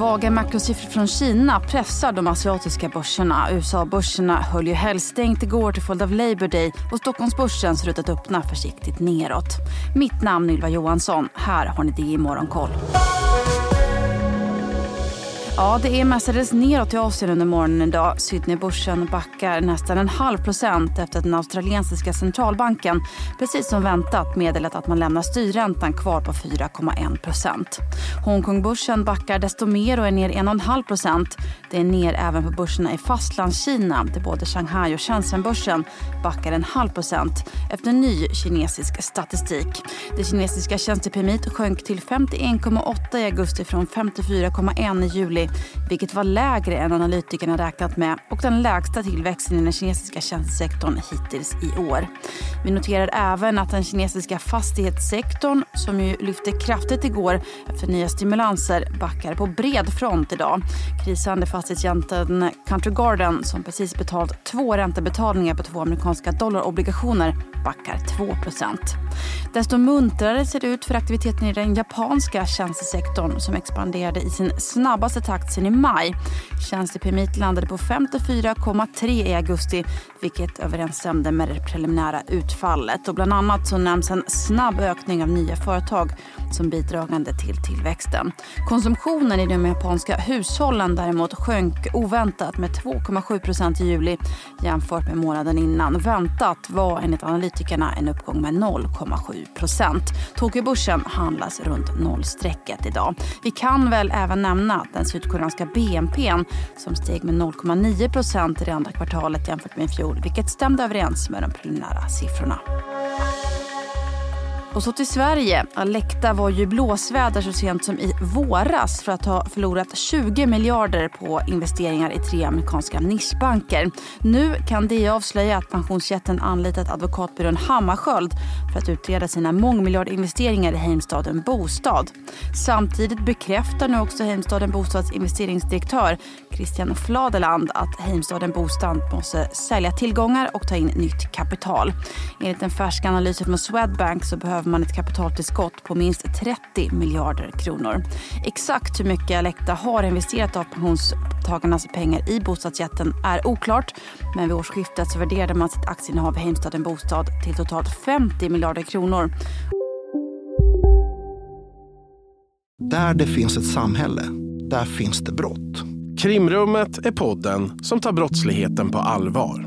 Svaga makrosiffror från Kina pressar de asiatiska börserna. USA-börserna höll ju helstängt igår till följd av Labor Day och Stockholmsbörsen ser ut att öppna försiktigt neråt. Mitt namn är Ylva Johansson. Här har ni det i Morgonkoll. Ja, det är mestadels neråt i Asien under morgonen idag. Sydneybörsen backar nästan 0,5% efter att den australiensiska centralbanken precis som väntat meddelat att man lämnar styrräntan kvar på 4,1%. Hongkongbörsen backar desto mer och är ner 1,5%. Det är ner även på börserna i fastlandskina, där både Shanghai och Shenzhenbörsen backar 0,5% efter ny kinesisk statistik. Det kinesiska tjänste-PMI sjönk till 51,8 i augusti från 54,1 i juli, vilket var lägre än analytikerna räknat med och den lägsta tillväxten i den kinesiska tjänstesektorn hittills i år. Vi noterar även att den kinesiska fastighetssektorn, som ju lyfte kraftigt igår efter nya stimulanser, backar på bred front idag. Krisande fastighetsjätten Country Garden, som precis betalt 2 räntebetalningar på 2 amerikanska dollarobligationer, backar 2%. Desto muntrare ser det ut för aktiviteten i den japanska tjänstesektorn, som expanderade i sin snabbaste takt sedan i maj. Tjänste-PMI landade på 54,3 i augusti, vilket överensstämde med det preliminära utfallet. Och bland annat så nämns en snabb ökning av nya företag som bidragande till tillväxten. Konsumtionen i de japanska hushållen däremot sjönk oväntat med 2,7% i juli jämfört med månaden innan. Väntat var enligt analytikerna en uppgång med 0,7%. Tokyo-börsen handlas runt nollstrecket idag. Vi kan väl även nämna att den sydkoreanska BNP:n som steg med 0,9% i det andra kvartalet jämfört med i fjol, vilket stämde överens med de preliminära siffrorna. Och så till Sverige. Alecta var ju blåsväder så sent som i våras för att ha förlorat 20 miljarder på investeringar i 3 amerikanska nischbanker. Nu kan det avslöja att pensionsjätten anlitat advokatbyrån Hammarskjöld för att utreda sina mångmiljardinvesteringar i Heimstaden Bostad. Samtidigt bekräftar nu också Heimstaden Bostads investeringsdirektör Christian Fladeland att Heimstaden Bostad måste sälja tillgångar och ta in nytt kapital. Enligt en färsk analys från Swedbank så behöver man ett kapitaltillskott på minst 30 miljarder kronor. Exakt hur mycket Alecta har investerat av pensionstagarnas pengar i bostadsjätten är oklart, men vid årsskiftet så värderade man sitt aktieinnehav i Heimstaden Bostad till totalt 50 miljarder kronor. Där det finns ett samhälle, där finns det brott. Krimrummet är podden som tar brottsligheten på allvar.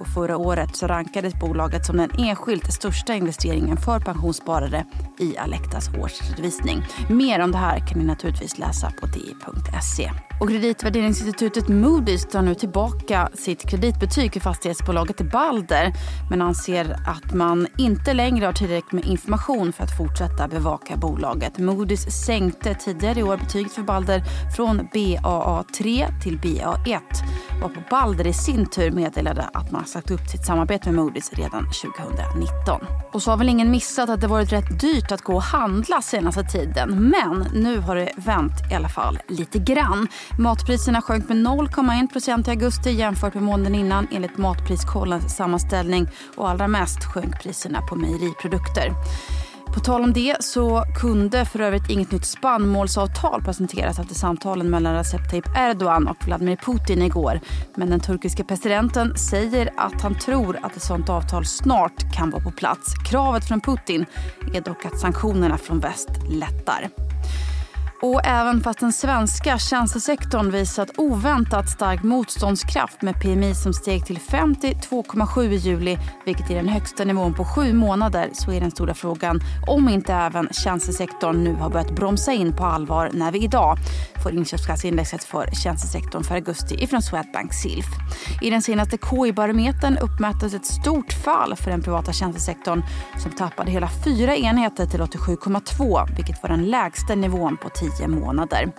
Och förra året så rankades bolaget som den enskilt största investeringen för pensionssparare i Alectas årsredovisning. Mer om det här kan ni naturligtvis läsa på di.se. Och kreditvärderingsinstitutet Moody's tar nu tillbaka sitt kreditbetyg för fastighetsbolaget Balder, men anser att man inte längre har tillräckligt med information för att fortsätta bevaka bolaget. Moody's sänkte tidigare i år betyget för Balder från Baa3 till Ba1, varpå Balder i sin tur meddelade att man har sagt upp sitt samarbete med Moody's redan 2019. Och så har väl ingen missat att det varit rätt dyrt att gå och handla senaste tiden, men nu har det vänt i alla fall lite grann. Matpriserna sjönk med 0,1% i augusti jämfört med månaden innan enligt Matpriskollens sammanställning, och allra mest sjönk priserna på mejeriprodukter. På tal om det så kunde för övrigt inget nytt spannmålsavtal presenteras efter samtalen mellan Recep Tayyip Erdogan och Vladimir Putin igår. Men den turkiska presidenten säger att han tror att ett sådant avtal snart kan vara på plats. Kravet från Putin är dock att sanktionerna från väst lättar. Och även fast den svenska tjänstesektorn visat oväntat stark motståndskraft med PMI som steg till 52,7 i juli, vilket är den högsta nivån på 7 månader, så är den stora frågan om inte även tjänstesektorn nu har börjat bromsa in på allvar när vi idag får inköpschefsindexet för tjänstesektorn för augusti ifrån Swedbank Silf. I den senaste KI-barometern uppmättes ett stort fall för den privata tjänstesektorn som tappade hela 4 enheter till 87,2, vilket var den lägsta nivån på 10 10 månader.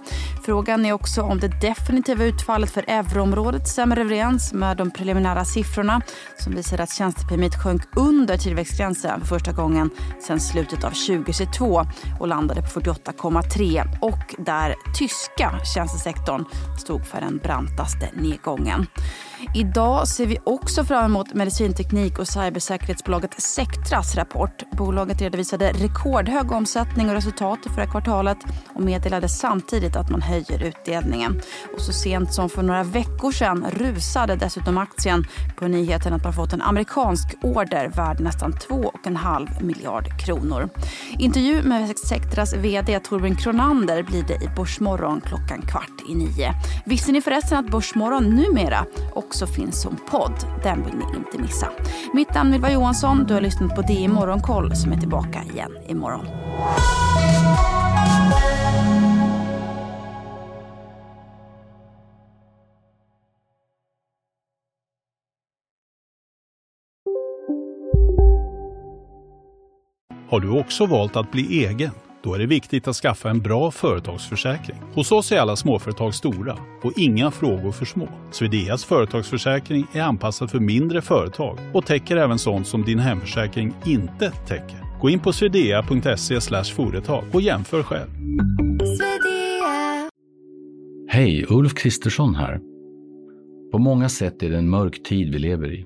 Frågan är också om det definitiva utfallet för euroområdet stämmer överens med de preliminära siffrorna som visar att tjänstepriset sjönk under tillväxtgränsen för första gången sedan slutet av 2022 och landade på 48,3 och där tyska tjänstesektorn stod för den brantaste nedgången. Idag ser vi också fram emot medicinteknik och cybersäkerhetsbolaget Sectras rapport. Bolaget redovisade rekordhög omsättning och resultat förra kvartalet och meddelade samtidigt att man höjer utdelningen. Och så sent som för några veckor sedan rusade dessutom aktien på nyheten att man fått en amerikansk order värd nästan 2,5 miljard kronor. Intervju med Sectras vd Torben Kronander blir det i Börsmorgon klockan 21:15. Visste ni förresten att Börsmorgon numera också finns som podd? Den vill ni inte missa. Mitt namn är Ylva Johansson. Du har lyssnat på DI Morgonkoll som är tillbaka igen imorgon. Har du också valt att bli egen? Då är det viktigt att skaffa en bra företagsförsäkring. Hos oss är alla småföretag stora och inga frågor för små. Swedeas företagsförsäkring är anpassad för mindre företag och täcker även sånt som din hemförsäkring inte täcker. Gå in på swedea.se/företag och jämför själv. Swedea. Hej, Ulf Kristersson här. På många sätt är det en mörk tid vi lever i.